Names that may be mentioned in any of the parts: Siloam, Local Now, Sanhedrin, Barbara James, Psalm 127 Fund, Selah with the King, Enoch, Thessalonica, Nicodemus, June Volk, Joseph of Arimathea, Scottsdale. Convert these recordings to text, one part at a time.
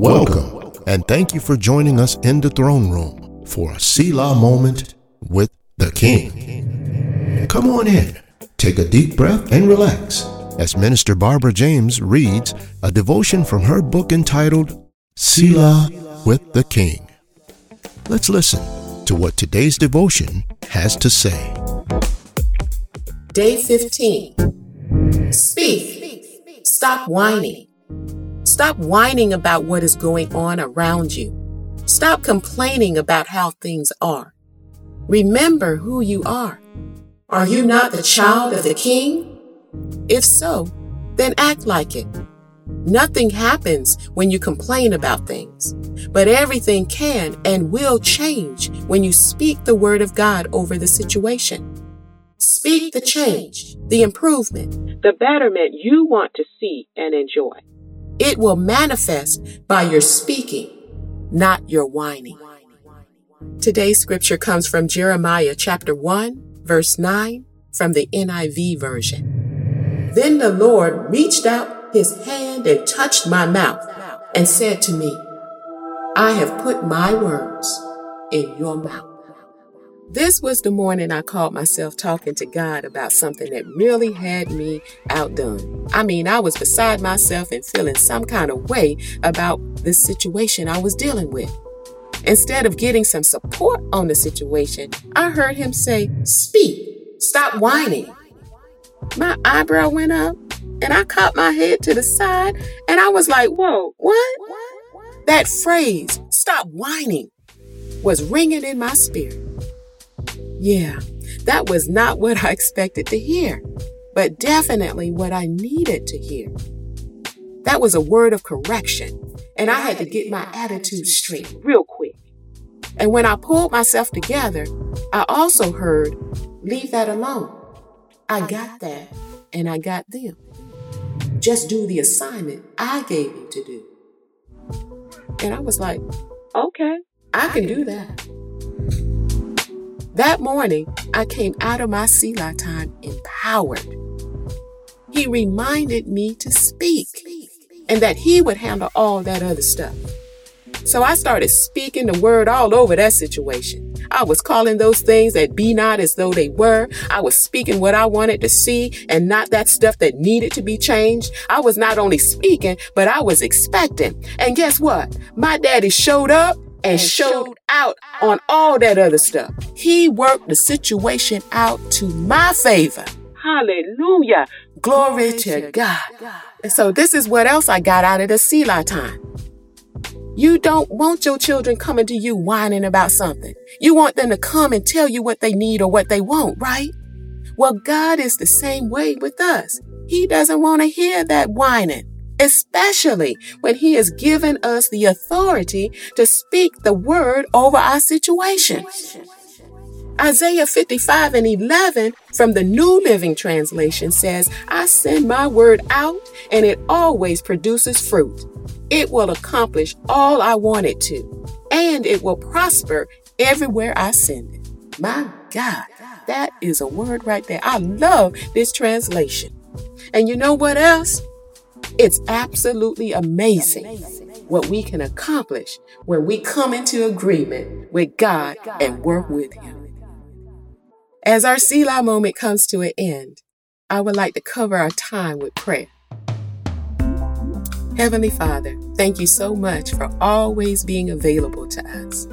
Welcome, and thank you for joining us in the throne room for a Selah moment with the King. Come on in, take a deep breath, and relax as Minister Barbara James reads a devotion from her book entitled Selah with the King. Let's listen to what today's devotion has to say. Day 15. Speak. Stop whining. Stop whining about what is going on around you. Stop complaining about how things are. Remember who you are. Are you not the child of the King? If so, then act like it. Nothing happens when you complain about things, but everything can and will change when you speak the word of God over the situation. Speak the change, the improvement, the betterment you want to see and enjoy. It will manifest by your speaking, not your whining. Today's scripture comes from Jeremiah chapter 1, verse 9, from the NIV version. Then the Lord reached out His hand and touched my mouth and said to me, I have put my words in your mouth. This was the morning I caught myself talking to God about something that really had me outdone. I was beside myself and feeling some kind of way about this situation I was dealing with. Instead of getting some support on the situation, I heard Him say, Speak, stop whining. My eyebrow went up. And I caught my head to the side and I was like, whoa, what? That phrase, stop whining, was ringing in my spirit. Yeah, that was not what I expected to hear, but definitely what I needed to hear. That was a word of correction, and I had to get my attitude straight real quick. And when I pulled myself together, I also heard, leave that alone. I got that and I got them. Just do the assignment I gave you to do. And I was like, okay, I can do that. That morning, I came out of my Selah time empowered. He reminded me to speak and that He would handle all that other stuff. So I started speaking the word all over that situation. I was calling those things that be not as though they were. I was speaking what I wanted to see and not that stuff that needed to be changed. I was not only speaking, but I was expecting. And guess what? My daddy showed up and showed out on all that other stuff. He worked the situation out to my favor. Hallelujah. Glory to God. And so this is what else I got out of the Selah time. You don't want your children coming to you whining about something. You want them to come and tell you what they need or what they want, right? Well, God is the same way with us. He doesn't want to hear that whining, especially when He has given us the authority to speak the word over our situation. Isaiah 55 and 11 from the New Living Translation says, I send my word out and it always produces fruit. It will accomplish all I want it to, and it will prosper everywhere I send it. My God, that is a word right there. I love this translation. And you know what else? It's absolutely amazing what we can accomplish when we come into agreement with God and work with Him. As our Selah moment comes to an end, I would like to cover our time with prayer. Heavenly Father, thank you so much for always being available to us.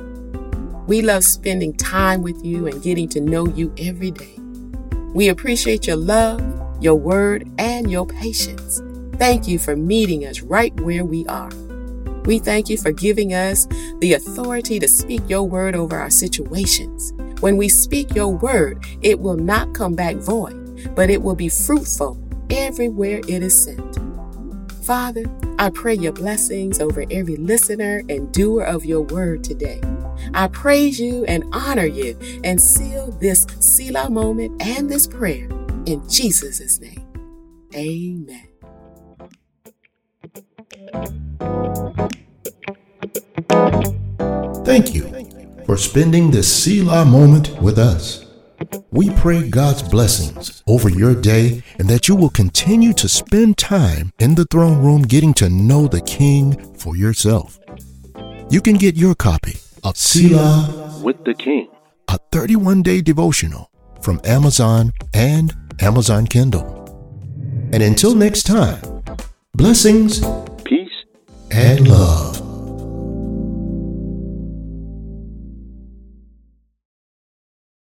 We love spending time with you and getting to know you every day. We appreciate your love, your word, and your patience. Thank you for meeting us right where we are. We thank you for giving us the authority to speak your word over our situations. When we speak your word, it will not come back void, but it will be fruitful everywhere it is sent. Father, I pray your blessings over every listener and doer of your word today. I praise you and honor you and seal this Selah moment and this prayer in Jesus' name. Amen. Thank you for spending this Selah moment with us. We pray God's blessings over your day and that you will continue to spend time in the throne room getting to know the King for yourself. You can get your copy of Selah with the King, a 31-day devotional from Amazon and Amazon Kindle. And until next time, blessings, peace, and love.